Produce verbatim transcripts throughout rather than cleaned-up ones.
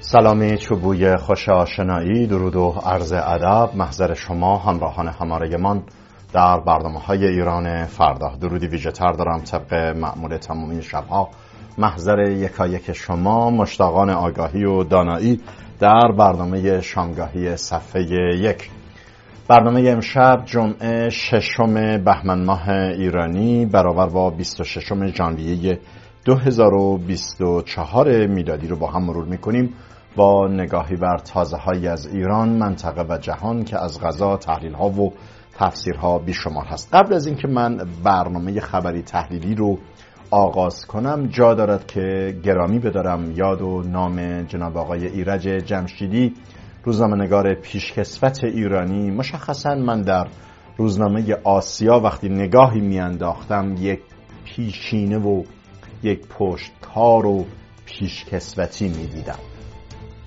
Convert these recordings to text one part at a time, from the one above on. سلام چوبوی خوش آشنایی، درود و عرض ادب محضر شما همراهان همارهمان در برنامه‌های ایران فردا. درودی ویژه‌تر دارم طبق معمول تمامی شب‌ها محضر یکایک شما مشتاقان آگاهی و دانایی در برنامه شامگاهی صفحه یک. برنامه امشب جمعه ششم بهمن ماه ایرانی برابر با بیست و ششم ژانویه دو هزار و بیست و چهار میلادی رو با هم مرور می‌کنیم با نگاهی بر تازه‌هایی از ایران، منطقه و جهان که از قضا تحلیل‌ها و تفسیرها بیشمار هست. قبل از اینکه من برنامه خبری تحلیلی رو آغاز کنم، جا دارد که گرامی بدارم یاد و نام جناب آقای ایرج جمشیدی، روزنامه‌نگار پیشکسوت ایرانی. مشخصاً من در روزنامه آسیا وقتی نگاهی می‌انداختم، یک پیشینه و یک پشتکار و پیشکسوتی می‌دیدم.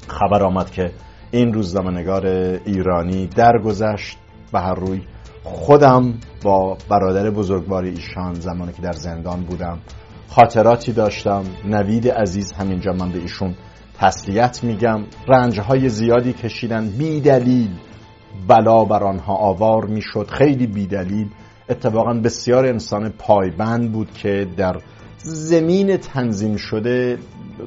خبر آمد که این روزنامه‌نگار ایرانی درگذشت. به هر روی خودم با برادر بزرگوار ایشان زمانی که در زندان بودم خاطراتی داشتم. نوید عزیز، همینجا من به ایشون تسلیت میگم، رنجهای زیادی کشیدن، بی دلیل بلا بر آنها آوار میشد، خیلی بی دلیل. اتفاقا بسیار انسان پایبند بود که در زمین تنظیم شده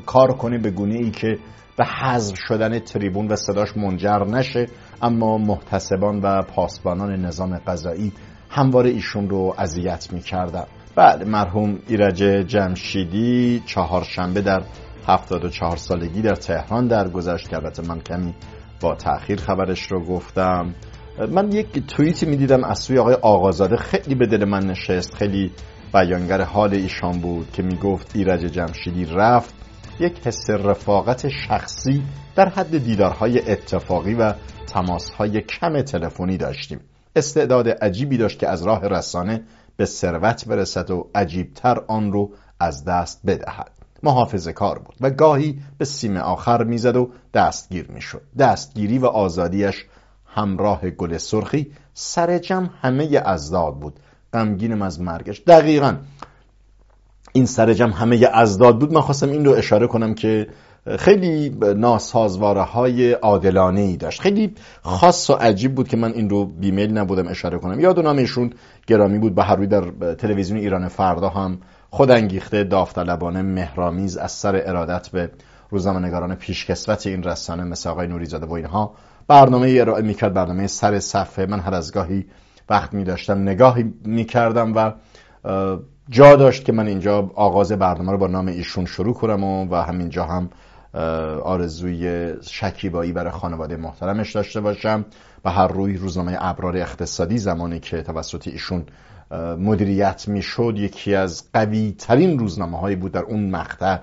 کار کنه به گونه ای که به حذف شدن تریبون و صداش منجر نشه، اما محتسبان و پاسبانان نظام قضایی همواره ایشون رو اذیت می‌کردن. بله، مرحوم ایرج جمشیدی چهارشنبه در هفتاد و چهار سالگی در تهران درگذشت. البته من کمی با تأخیر خبرش رو گفتم. من یک توییتی می‌دیدم از سوی آقای آقازاده، خیلی به دل من نشست، خیلی بیانگر حال ایشان بود که میگفت ایرج جمشیدی رفت، یک حس رفاقت شخصی در حد دیدارهای اتفاقی و تماسهای کم تلفنی داشتیم. استعداد عجیبی داشت که از راه رسانه به ثروت برسد و عجیبتر آن رو از دست بدهد. محافظه کار بود و گاهی به سیم آخر میزد و دستگیر میشد. دستگیری و آزادیش همراه گل سرخی سرجم همه اضداد بود. غمگینم از مرگش. دقیقاً این سرجم همه اضداد بود. من خواستم این رو اشاره کنم که خیلی ناسازواره‌های عادلانه‌ای داشت، خیلی خاص و عجیب بود که من این رو بیمیل نبودم اشاره کنم. یاد و نام ایشون گرامی بود. به هر روی در تلویزیون ایران فردا هم خودانگیخته، داوطلبانه، مهرآمیز از سر ارادت به روزنامه‌نگاران پیشکسوت این رسانه مثل آقای نوری‌زاده و اینها برنامه ارائه می‌کرد، برنامه سر صفحه. من هر از گاهی وقت می‌داشتم نگاهی می‌کردم و جا داشت که من اینجا آغاز برنامه رو با نام ایشون شروع کنم و, و همینجا هم آرزوی شکیبایی برای خانواده محترمش داشته باشم. و هر روی روزنامه ابرار اقتصادی زمانی که توسط ایشون مدیریت میشد، یکی از قوی ترین روزنامه هایی بود در اون مقطع.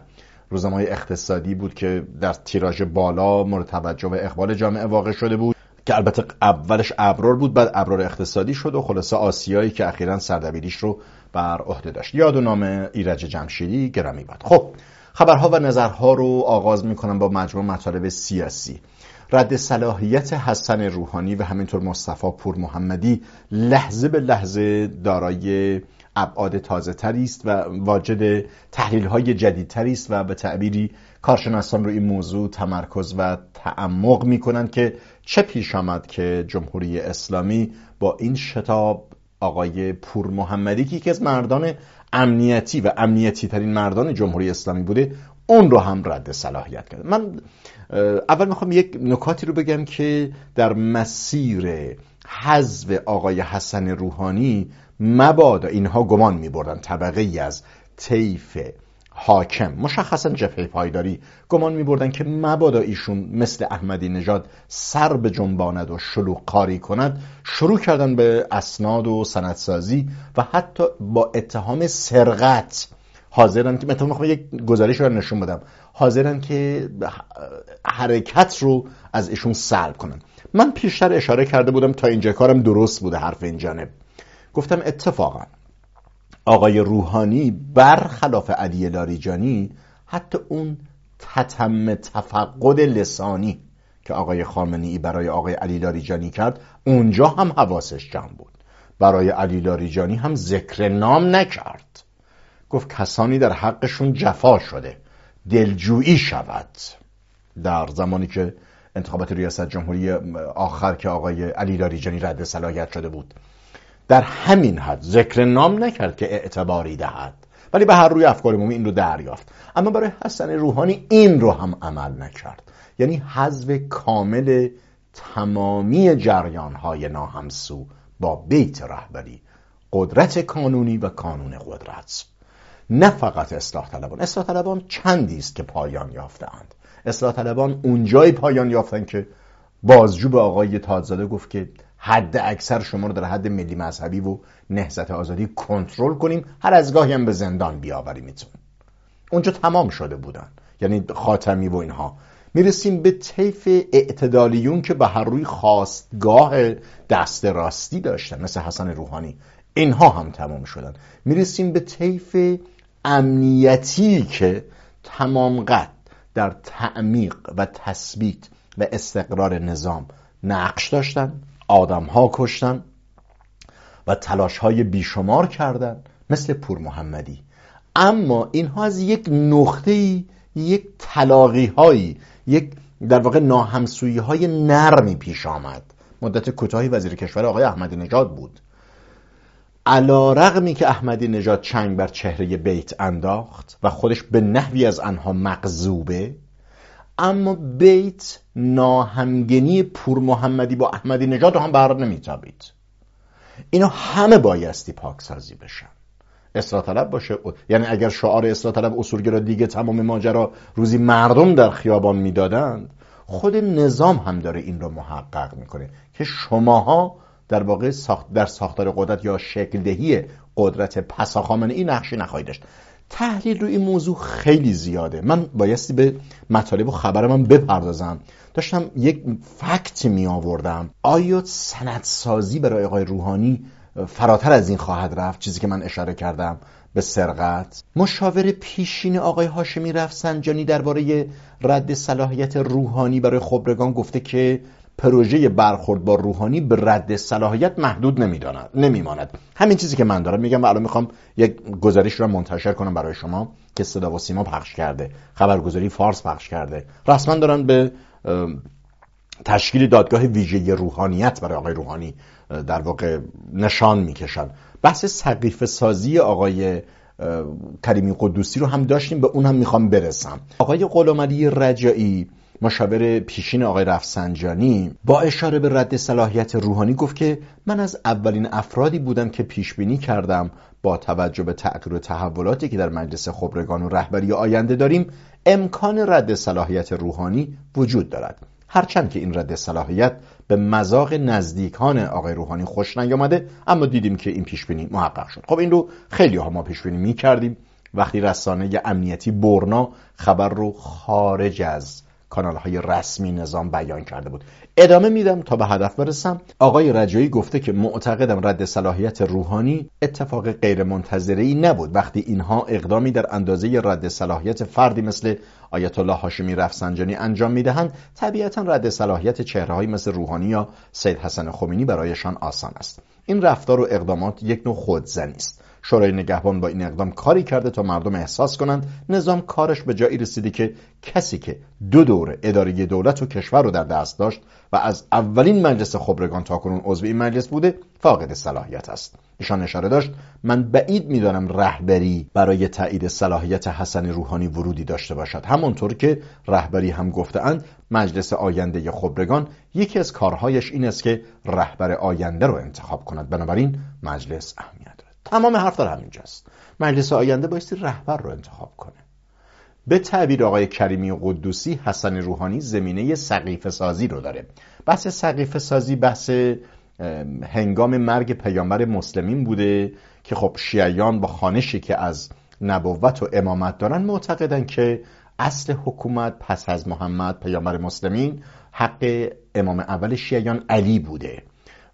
روزنامه اقتصادی بود که در تیراژ بالا مورد توجه و اقبال جامعه واقع شده بود، که البته اولش ابرار بود، بعد ابرار اقتصادی شد و خلاصه آسیایی که اخیراً سردبیریش رو بر عهده داشت. یاد و نام ایرج جمشیدی گرامی بود. خب، خبرها و نظرها رو آغاز می‌کنم با مجموع مطالب سیاسی. رد صلاحیت حسن روحانی و همینطور مصطفی پور محمدی لحظه به لحظه دارای ابعاد تازه‌تری است و واجد تحلیل‌های جدیدتری است و به تعبیری کارشناسان رو این موضوع تمرکز و تعمق می‌کنند که چه پیش آمد که جمهوری اسلامی با این شتاب آقای پور محمدی که یکی از مردان امنیتی و امنیتی ترین مردان جمهوری اسلامی بوده، اون رو هم رد صلاحیت کرد. من اول میخوام یک نکاتی رو بگم که در مسیر حذف آقای حسن روحانی مبادا اینها گمان می‌بردن طبقه ای از طیف حاکم، مشخصا جبهه پایداری، گمان می‌بردن که مبادا ایشون مثل احمدی نژاد سر به جنباند و شلوغ کاری کند. شروع کردن به اسناد و سندسازی و حتی با اتهام سرقت حاضرن که مثلا می‌خوام یک گزارش رو نشون بدم، حاضرن که حرکت رو از ایشون سلب کنن. من پیشتر اشاره کرده بودم، تا اینجا کارم درست بوده، حرف این جانب گفتم اتفاقا آقای روحانی برخلاف علی لاریجانی حتی اون تتم تفقد لسانی که آقای خامنه‌ای برای آقای علی لاریجانی کرد، اونجا هم حواسش جمع بود. برای علی لاریجانی هم ذکر نام نکرد، گفت کسانی در حقشون جفا شده دلجویی شود. در زمانی که انتخابات ریاست جمهوری آخر که آقای علی لاریجانی رد صلاحیت شده بود، در همین حد ذکر نام نکرد که اعتباری دهد، ولی به هر روی افکار عمومی این رو دریافت. اما برای حسن روحانی این رو هم عمل نکرد، یعنی حذف کامل تمامی جریان‌های ناهمسو با بیت رهبری، قدرت کانونی و کانون قدرت. نه فقط اصلاح طلبان، اصلاح طلبان چندی است که پایان یافتند. اصلاح طلبان اونجای پایان یافتند که بازجو به آقای تاجزاده گفت که حد اکثر شما رو در حد ملی مذهبی و نهضت آزادی کنترل کنیم، هر از گاهی هم به زندان بیاوریمتون. اونجا تمام شده بودن، یعنی خاتمی و اینها. میرسیم به طیف اعتدالیون که به هر روی خواستگاه دست راستی داشتن، مثل حسن روحانی. اینها هم تمام شدن. میرسیم به طیف امنیتی که تمام قد در تعمیق و تثبیت و استقرار نظام نقش داشتن، آدم ها کشتن و تلاش های بیشمار کردن، مثل پور محمدی. اما اینها از یک نقطه‌ای، یک تلاقی هایی، یک در واقع ناهمسویی های نرمی پیش آمد. مدت کوتاهی وزیر کشور آقای احمدی نژاد بود. علی رغمی که احمدی نژاد چنگ بر چهره بیت انداخت و خودش به نحوی از آنها مغضوبه، اما بیت ناهمگنی پور محمدی با احمدی نژاد هم بر نمیتابید. اینا همه بایستی پاکسازی بشن، اصلاح طلب باشه. یعنی اگر شعار اصلاح طلب اصولگرا دیگه تمام ماجرا روزی مردم در خیابان میدادند، خود نظام هم داره این رو محقق میکنه که شماها در واقع در ساختار قدرت یا شکل دهی قدرت پسا خامنه‌ای نقشی نخواهید داشت. تحلیل رو این موضوع خیلی زیاده، من بایستی به مطالب و خبر من بپردازم. داشتم یک فکت می آوردم. آیا سندسازی برای آقای روحانی فراتر از این خواهد رفت؟ چیزی که من اشاره کردم به سرقت. مشاور پیشین آقای هاشمی رفسنجانی درباره رد صلاحیت روحانی برای خبرگان گفته که پروژه برخورد با روحانی به رد صلاحیت محدود نمیداند نمیماند. همین چیزی که من دارم میگم و الان میخوام یک گزارش رو منتشر کنم برای شما که صدا و سیما پخش کرده، خبرگزاری فارس پخش کرده. رسما دارن به تشکیل دادگاه ویژه روحانیت برای آقای روحانی در واقع نشان میکشن. بحث سقیفه سازی آقای کریمی قدوسی رو هم داشتیم، به اون هم میخوام برسم. آقای غلامعلی رجایی، مشاور پیشین آقای رفسنجانی، با اشاره به رد صلاحیت روحانی گفت که من از اولین افرادی بودم که پیشبینی کردم با توجه به تغییر و تحولاتی که در مجلس خبرگان و رهبری آینده داریم، امکان رد صلاحیت روحانی وجود دارد. هرچند که این رد صلاحیت به مذاق نزدیکان آقای روحانی خوش نیامده، اما دیدیم که این پیشبینی محقق شد. خب این رو خیلی ها ما پیشبینی می‌کردیم. وقتی رسانه امنیتی برنا خبر رو خارج از کانال‌های رسمی نظام بیان کرده بود. ادامه میدم تا به هدف برسم. آقای رجایی گفته که معتقدم رد صلاحیت روحانی اتفاق غیرمنتظره‌ای نبود. وقتی اینها اقدامی در اندازه رد صلاحیت فردی مثل آیت الله هاشمی رفسنجانی انجام میدهند، طبیعتاً رد صلاحیت چهره‌هایی مثل روحانی یا سید حسن خمینی برایشان آسان است. این رفتار و اقدامات یک نوع خودزنی است. شورای نگهبان با این اقدام کاری کرده تا مردم احساس کنند نظام کارش به جایی رسیده که کسی که دو دوره اداره دولت و کشور رو در دست داشت و از اولین مجلس خبرگان تاکنون عضو این مجلس بوده، فاقد صلاحیت است. ایشان اشاره داشت من بعید می‌دانم رهبری برای تایید صلاحیت حسن روحانی ورودی داشته باشد. همانطور که رهبری هم گفته‌اند، مجلس آینده خبرگان یکی از کارهایش این است که رهبر آینده رو انتخاب کند، بنابراین مجلس اهمیت دارد. تمام حرف در همینجاست. مجلس آینده بایستی رهبر رو انتخاب کنه. به تعبیر آقای کریمی قدوسی، حسن روحانی زمینه سقیفه سازی رو داره. بحث سقیفه سازی بحث هنگام مرگ پیامبر مسلمین بوده که خب شیعیان با خانشی که از نبوت و امامت دارن معتقدن که اصل حکومت پس از محمد پیامبر مسلمین حق امام اول شیعیان علی بوده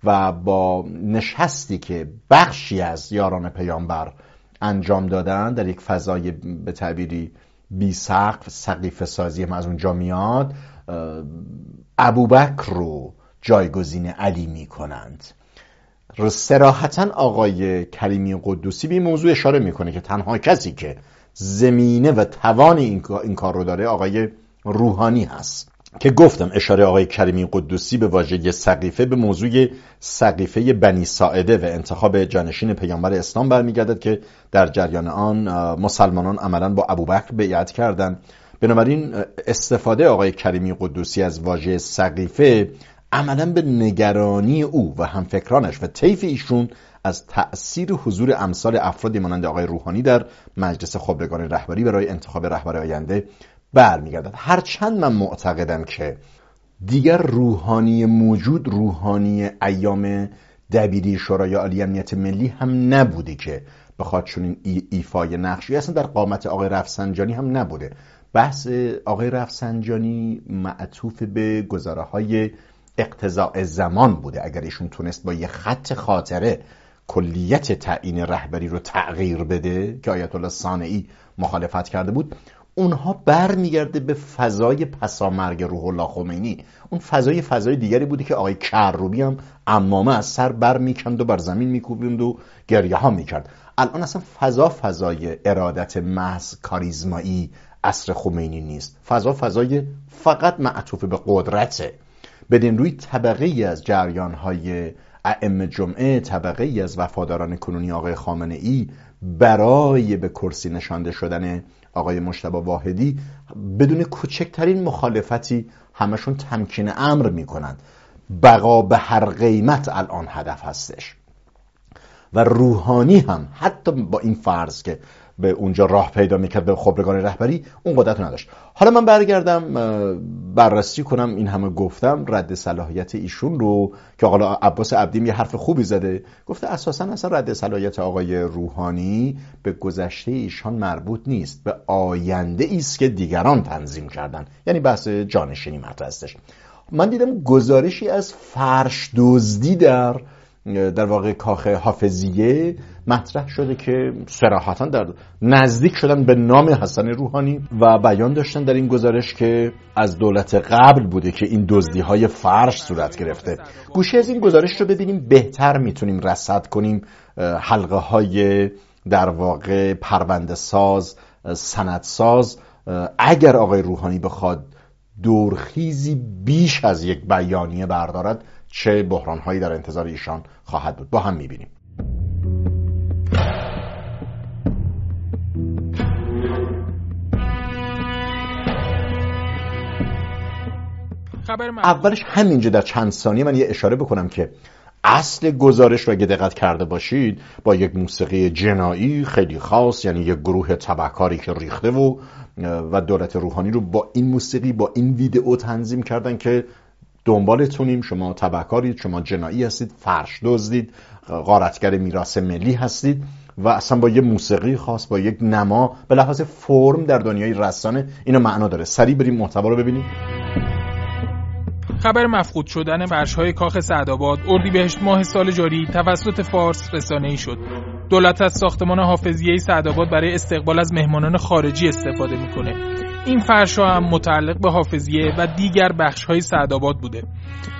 و با نشستی که بخشی از یاران پیامبر انجام دادن در یک فضای به تعبیری بی سقف سقیفه سازی ما از اونجا میاد، ابوبکر رو جایگزین علی میکنند. صراحتاً آقای کریمی قدوسی به این موضوع اشاره میکنه که تنها کسی که زمینه و توان این کار رو داره آقای روحانی هست، که گفتم اشاره آقای کریمی قدوسی به واژه سقیفه به موضوع سقیفه بنی ساعده و انتخاب جانشین پیامبر اسلام برمیگردد که در جریان آن مسلمانان عملاً با ابوبکر بیعت کردند. بنابراین استفاده آقای کریمی قدوسی از واژه سقیفه عملاً به نگرانی او و همفکرانش و طیف ایشون از تأثیر حضور امثال افرادی مانند آقای روحانی در مجلس خبرگان رهبری برای انتخاب رهبر آینده برمیگردد. هرچند من معتقدم که دیگر روحانی موجود روحانی ایام دبیری شورای عالی امنیت ملی هم نبوده که بخواد چنین ایفای نقشی، اصلا در قامت آقای رفسنجانی هم نبوده. بحث آقای رفسنجانی معطوف به گزاره‌های اقتضاء زمان بوده. اگر ایشون تونست با یه خط خاطره کلیت تعیین رهبری رو تغییر بده که آیت الله صانعی مخالفت کرده بود، اونها بر میگرده به فضای پسامرگ روح الله خمینی. اون فضای فضای دیگری بوده که آقای کروبی هم عمامه از سر بر میکند و بر زمین میکوبیند و گریه ها میکرد. الان اصلا فضا فضای ارادت محض کاریزمایی عصر خمینی نیست، فضا فضای فقط معطوف به قدرته. بدین روی طبقه ای از جریان‌های ائمه جمعه، طبقه ای از وفاداران کنونی آقای خامنه‌ای برای به کرسی نشانده شدن آقای مجتبی واحدی بدون کوچکترین مخالفتی همشون تمکین امر میکنند. بقا به هر قیمت الان هدف هستش و روحانی هم حتی با این فرض که به اونجا راه پیدا میکرد به خبرگان رهبری، اون قدرت رو نداشت. حالا من برگردم بررسی کنم این همه گفتم رد صلاحیت ایشون رو که حالا عباس عبدی یه حرف خوبی زده، گفته اساساً اصلا رد صلاحیت آقای روحانی به گذشته ایشان مربوط نیست، به آینده ایست که دیگران تنظیم کردن، یعنی بحث جانشینی مطرح هستش. من دیدم گزارشی از فرش دزدی در در واقع کاخ حافظیه مطرح شده که صراحتاً در نزدیک شدن به نام حسن روحانی و بیان داشتن در این گزارش که از دولت قبل بوده که این دزدی‌های فرش صورت گرفته. گوشه از این گزارش رو ببینیم، بهتر میتونیم رصد کنیم حلقه‌های در واقع پرونده ساز، سند ساز، اگر آقای روحانی بخواد دورخیزی بیش از یک بیانیه بردارد چه بحران‌هایی در انتظار ایشان خواهد بود. با هم می‌بینیم. اولش همینجا در چند ثانیه من یه اشاره بکنم که اصل گزارش رو اگه دقت کرده باشید با یک موسیقی جنایی خیلی خاص، یعنی یک گروه تبهکاری که ریخته و و دولت روحانی رو با این موسیقی با این ویدئو تنظیم کردن که دنبالتونیم، شما تبهکارید، شما جنایی هستید، فرش دزدید، غارتگر میراث ملی هستید و اصلا با یه موسیقی خاص با یک نما به لحاظ فرم در دنیای رسانه اینو معنا داره. سریع بریم محتوا رو ببینیم. خبر مفقود شدن فرش‌های کاخ سعدآباد اردیبهشت ماه سال جاری توسط فارس رسانه‌ای شد. دولت از ساختمان حافظیه سعدآباد برای استقبال از مهمانان خارجی استفاده می‌کنه. این فرش‌ها هم متعلق به حافظیه و دیگر بخش‌های سعدآباد بوده.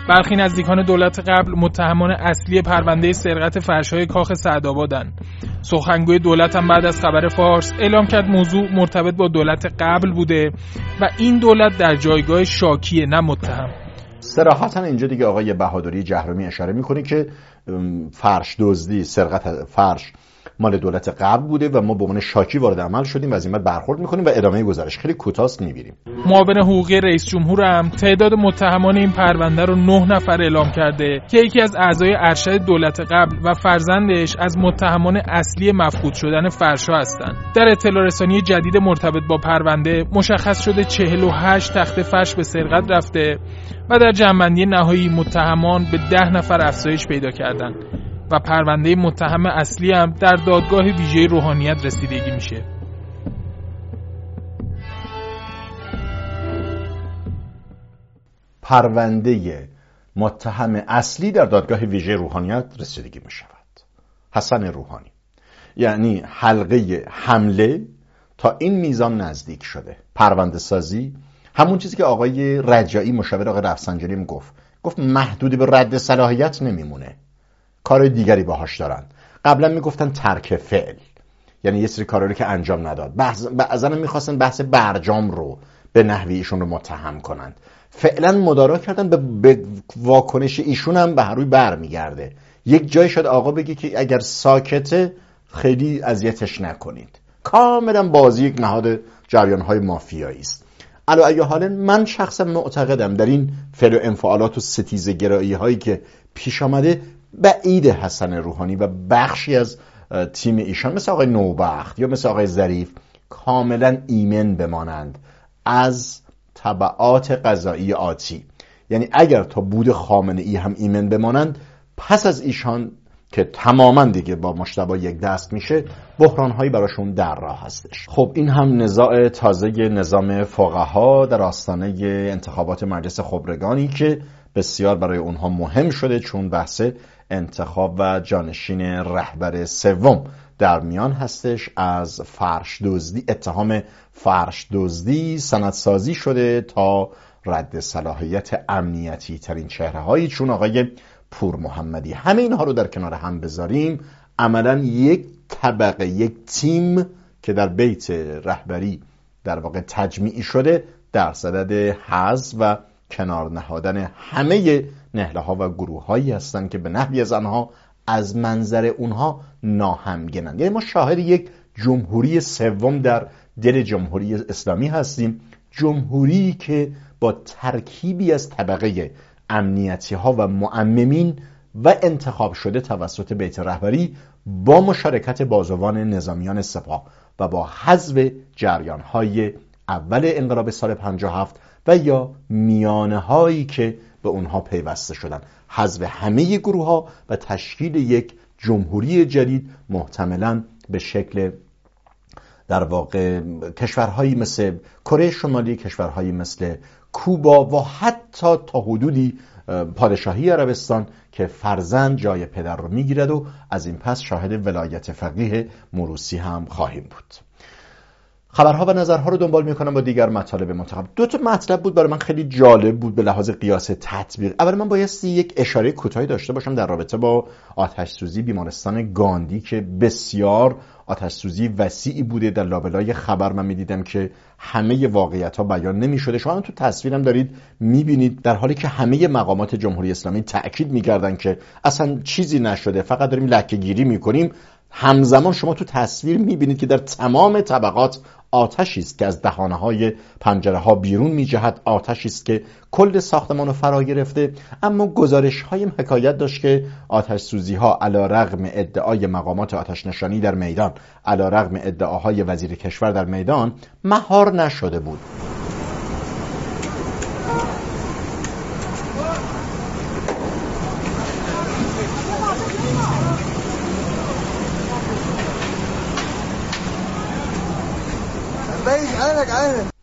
برخی نزدیکان دولت قبل متهمان اصلی پرونده سرقت فرش‌های کاخ سعدآبادند. سخنگوی دولت هم بعد از خبر فارس اعلام کرد موضوع مرتبط با دولت قبل بوده و این دولت در جایگاه شاکی نه متهم. صراحتاً اینجا دیگه آقای بهادری جهرمی اشاره میکنه که فرش دزدی، سرقت فرش مال دولت قبل بوده و ما به عنوان شاکی وارد عمل شدیم و از این بعد برخورد میکنیم و ادامه گزارش خیلی کوتاه میبینیم. معاون حقوقی رئیس جمهور هم تعداد متهمان این پرونده رو نه نفر اعلام کرده که یکی از اعضای ارشد دولت قبل و فرزندش از متهمان اصلی مفقود شدن فرش‌ها هستند. در اطلاع رسانی جدید مرتبط با پرونده مشخص شده چهل و هشت تخت فرش به سرقت رفته و در جمع‌بندی نهایی متهمان به ده نفر افزایش پیدا کردند و پرونده متهم اصلی هم در دادگاه ویژه روحانیت رسیدگی میشه. پرونده متهم اصلی در دادگاه ویژه روحانیت رسیدگی میشود. حسن روحانی، یعنی حلقه حمله تا این میزان نزدیک شده. پرونده سازی همون چیزی که آقای رجایی مشاور آقای رفسنجانی هم گفت گفت محدودی به رد صلاحیت نمیمونه، کار دیگری باهاش دارن. قبلا میگفتن ترک فعل، یعنی یه سری کارا رو که انجام نداد. بعضا میخواستن بحث برجام رو به نحوی ایشون رو متهم کنند. فعلا مدارا کردن به, به واکنش ایشون هم به روی بر میگرده. یک جای شد آقا بگی که اگر ساکته خیلی اذیتش نکنید. کاملا بازی یک نهاد جریان‌های مافیایی است. علی ای حال من شخصا معتقدم در این فعل و انفعالات و ستیزه گرایی هایی که پیش آمده بعید حسن روحانی و بخشی از تیم ایشان مثل آقای نوبخت یا مثل آقای ظریف کاملا ایمن بمانند از تبعات قضایی آتی. یعنی اگر تا بود خامنه ای هم ایمن بمانند، پس از ایشان که تماما دیگه با مشتبه یک دست میشه، بحرانهایی براشون در راه هستش. خب این هم نزاع تازه نظام فقها در آستانه انتخابات مجلس خبرگانی که بسیار برای اونها مهم شده، چون بحث انتخاب و جانشین رهبر سوم در میان هستش. از فرش دزدی، اتهام فرش دزدی سندسازی شده تا رد صلاحیت امنیتی ترین چهره هایی چون آقای پور محمدی. همه اینها رو در کنار هم بذاریم، عملا یک طبقه، یک تیم که در بیت رهبری در واقع تجمیعی شده در صدد حذف و کنار نهادن همه نهله ها و گروه هایی هستند که به نحوی از آنها از منظر اونها ناهمگنند. یعنی ما شاهد یک جمهوری سوم در دل جمهوری اسلامی هستیم، جمهوری که با ترکیبی از طبقه امنیتی ها و معممین و انتخاب شده توسط بیت رهبری با مشارکت بازوان نظامیان سپاه و با حذف جریان های اول انقلاب سال پنجاه و هفت و یا میانه هایی که به اونها پیوسته شدن، حذف همه گروه ها و تشکیل یک جمهوری جدید محتملاً به شکل در واقع کشورهایی مثل کره شمالی، کشورهایی مثل کوبا و حتی تا حدودی پادشاهی عربستان که فرزند جای پدر رو میگیرد و از این پس شاهد ولایت فقیه موروثی هم خواهیم بود. خبرها و نظرها رو دنبال میکنم با دیگر مطالب منتخب. دو تا مطلب بود برای من خیلی جالب بود به لحاظ قیاس تطبیق. اول من بایستی یک اشاره کوتاهی داشته باشم در رابطه با آتش سوزی بیمارستان گاندی که بسیار آتش سوزی وسیعی بوده. در لابلای خبر من میدیدم که همه واقعیت ها بیان نمیشده. شما تو تصویرم دارید میبینید، در حالی که همه مقامات جمهوری اسلامی تاکید میکردن که اصلا چیزی نشده، فقط داریم لکه گیری میکنیم، همزمان شما تو تصویر میبینید که در تمام طبقات آتشی است که از دهانه های پنجره ها بیرون میجهد، آتشی است که کل ساختمان رو فرا گرفته. اما گزارش هایم حکایت داشت که آتش سوزی ها علی رغم ادعای مقامات آتش نشانی در میدان، علی رغم ادعاهای وزیر کشور در میدان، مهار نشده بود.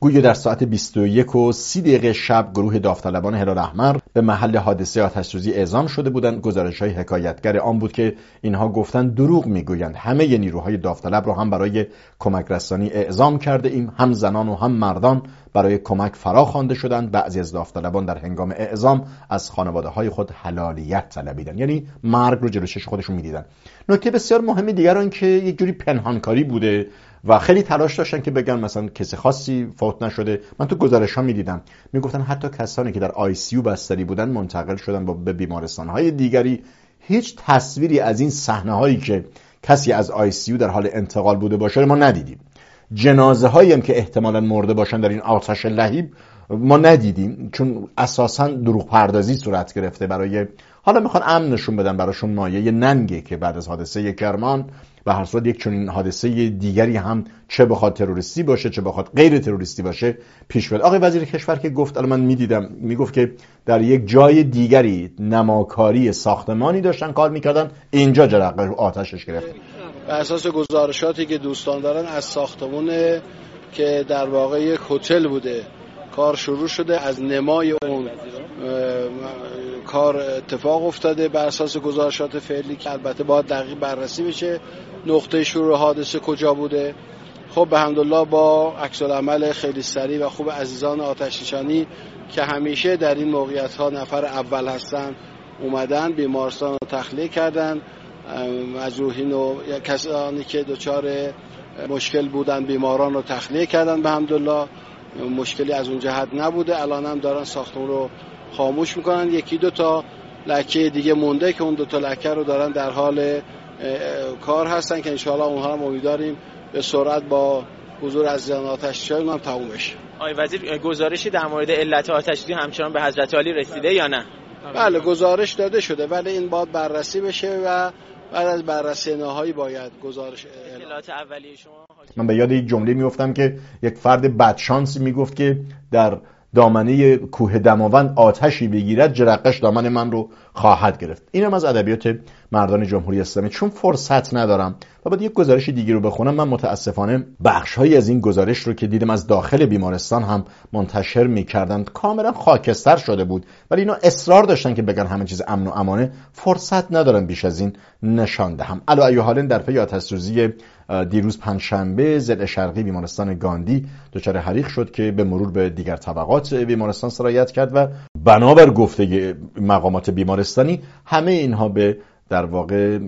گویا در ساعت بیست و یک و سی دقیقه شب گروه داوطلبان هلال احمر به محل حادثه آتش سوزی اعزام شده بودند. گزارش‌های حکایتگر آن بود که اینها گفتند دروغ میگویند، همه نیروهای داوطلب را هم برای کمک رسانی اعزام کرده ایم، هم زنان و هم مردان برای کمک فرا خوانده شدند. بعضی از داوطلبان در هنگام اعزام از خانواده‌های خود حلالیت طلبیدند، یعنی مرگ رو جلوی چشم خودشون می‌دیدند. نکته بسیار مهم دیگر آن که یک جوری پنهانکاری بوده و خیلی تلاش داشتن که بگن مثلا کسی خاصی فوت نشده. من تو گزارش‌ها می‌دیدم میگفتن حتی کسانی که در آی سی یو بستری بودن منتقل شدن به بیمارستان‌های دیگری. هیچ تصویری از این صحنه‌هایی که کسی از آی سی یو در حال انتقال بوده باشه ما ندیدیم. جنازه‌هایی هم که احتمالاً مرده باشن در این آتش لهیب ما ندیدیم، چون اساساً دروغ پردازی صورت گرفته. برای حالا میخوان امنشون بدن، براشون مایه ننگه که بعد از حادثه کرمان و هر صورت یک چنین حادثه دیگری هم، چه بخواد تروریستی باشه چه بخواد غیر تروریستی باشه، پیش بیاد. آقای وزیر کشور که گفت، الان من میدیدم میگفت که در یک جای دیگری نماکاری ساختمانی داشتن کار میکردن، اینجا جرقه آتشش گرفت. بر اساس گزارشاتی که دوستان دارن از ساختمان که در واقع یک هتل بوده کار شروع شده، از نمای اون کار اتفاق افتاده. بر اساس گزارشات فعلی که البته باید دقیق بررسی بشه، نقطه شروع حادثه کجا بوده، خب الحمدلله با عکس‌العمل خیلی سریع و خوب عزیزان آتش‌نشانی که همیشه در این موقعیت‌ها نفر اول هستن اومدن، بیمارستان رو تخلیه کردن، مجروحین و کسانی که دچار مشکل بودن بیماران رو تخلیه کردن. الحمدلله مشکلی از اون جهت نبوده. الان هم دارن ساختمون رو خاموش میکنن. یکی دو تا لکه دیگه مونده که اون دو تا لکه رو دارن در حال کار هستن که انشالله اونها هم امیدواریم به سرعت با حضور عزیزان آتش‌نشان هم تموم بشه. آقای وزیر، گزارشی در مورد علت آتش‌سوزی همچنان به حضرت علی رسیده یا نه؟ بله، گزارش داده شده، ولی این باید بررسی بشه و بعد از بررسی نهایی باید گزارش اطلاعات اولیه شما. من به یاد یک جمله میافتم که یک فرد بدشانسی میگفت که در دامنه کوه دماوند آتشی بگیرد جرقش دامن من رو خواهد گرفت. اینم از ادبیات مردان جمهوری اسلامی. چون فرصت ندارم و بعد یک گزارش دیگه رو بخونم، من متاسفانه بخش‌هایی از این گزارش رو که دیدم از داخل بیمارستان هم منتشر می‌کردند کاملا خاکستر شده بود، ولی اینا اصرار داشتن که بگن همه چیز امن و امانه. فرصت ندارم بیش از این نشان دهم. علا ای حالن در پی آتش‌سوزی دیروز پنجشنبه ضلع شرقی بیمارستان گاندی دچار حریق شد که به مرور به دیگر طبقات بیمارستان سرایت کرد و بنابر گفته مقامات بیمارستانی همه اینها به در واقع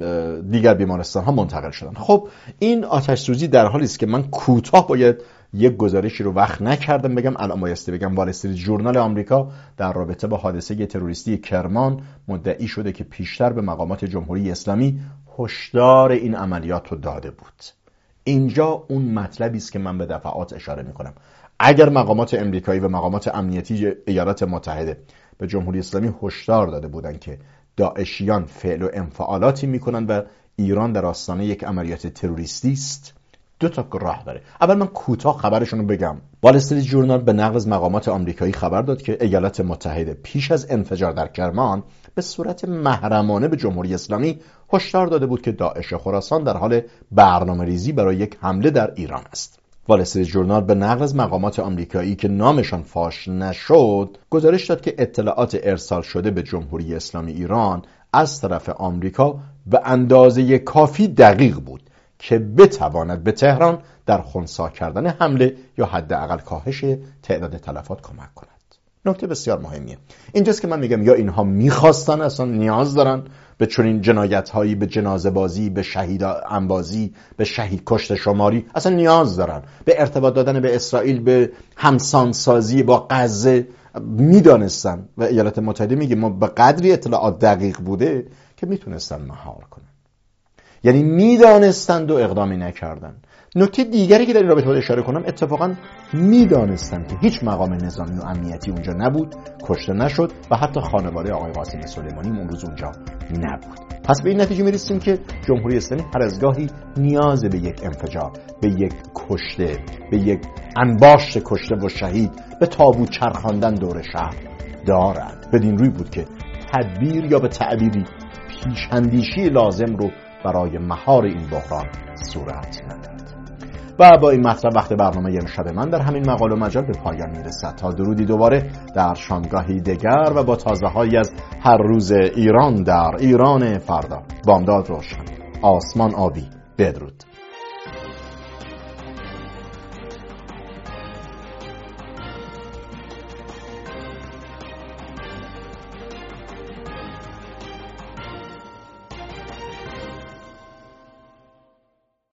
دیگر بیمارستان ها منتقل شدن. خب این آتش سوزی در حالی است که من کوتاه باید یک گزارشی رو وقت نکردم بگم، الان بایستی بگم. وال استریت ژورنال آمریکا در رابطه با حادثه تروریستی کرمان مدعی شده که پیشتر به مقامات جمهوری اسلامی هشدار این عملیات رو داده بود. اینجا اون مطلبی است که من به دفعات اشاره می‌کنم. اگر مقامات آمریکایی و مقامات امنیتی ایالات متحده به جمهوری اسلامی هشدار داده بودند که داعشیان فعل و انفعالاتی میکنند و ایران در آستانه یک عملیات تروریستی است، دو تا راه داره. اول من کوتاه خبرشون رو بگم. وال استریت ژورنال به نقل از مقامات آمریکایی خبر داد که ایالات متحده پیش از انفجار در کرمان به صورت محرمانه به جمهوری اسلامی هشدار داده بود که داعش خراسان در حال برنامه‌ریزی برای یک حمله در ایران است. وال استریت ژورنال به نقل از مقامات آمریکایی که نامشان فاش نشد گزارش داد که اطلاعات ارسال شده به جمهوری اسلامی ایران از طرف آمریکا به اندازه کافی دقیق بود که بتواند به تهران در خنثی کردن حمله یا حداقل کاهش تعداد تلفات کمک کند. نکته بسیار مهمیه. اینجاست که من میگم یا اینها میخواستن، اصلا نیاز دارن به چنین جنایت‌هایی، به جنازه بازی، به شهید انبازی، به شهید کشته شماری اصلا نیاز دارن، به ارتباط دادن به اسرائیل، به همسانسازی با غزه میدانستن و ایالات متحده میگه ما به قدری اطلاعات دقیق بوده که میتونستن مهار کنن. یعنی میدانستند و اقدامی نکردن. نکته دیگری که در این رابطه باید اشاره کنم، اتفاقا میدانستند که هیچ مقام نظامی و امنیتی اونجا نبود، کشته نشد و حتی خانواده آقای قاسم سلیمانی اون روز اونجا نبود. پس به این نتیجه میرسیم که جمهوری اسلامی هر از گاهی نیاز به یک انفجار، به یک کشته، به یک انباشت کشته و شهید، به تابوت چرخاندن دور شهر دارند. بدین روی بود که تدبیر یا به تعبیری پیش‌اندیشی لازم رو برای مهار این بحران صورت نداد. و با این مطلب وقت برنامه امشب من در همین مقاله مجال به پایان میرسد. تا درودی دوباره در شامگاهی دگر و با تازه‌هایی از هر روز ایران در ایران فردا. بامداد روشن، آسمان آبی. بدرود.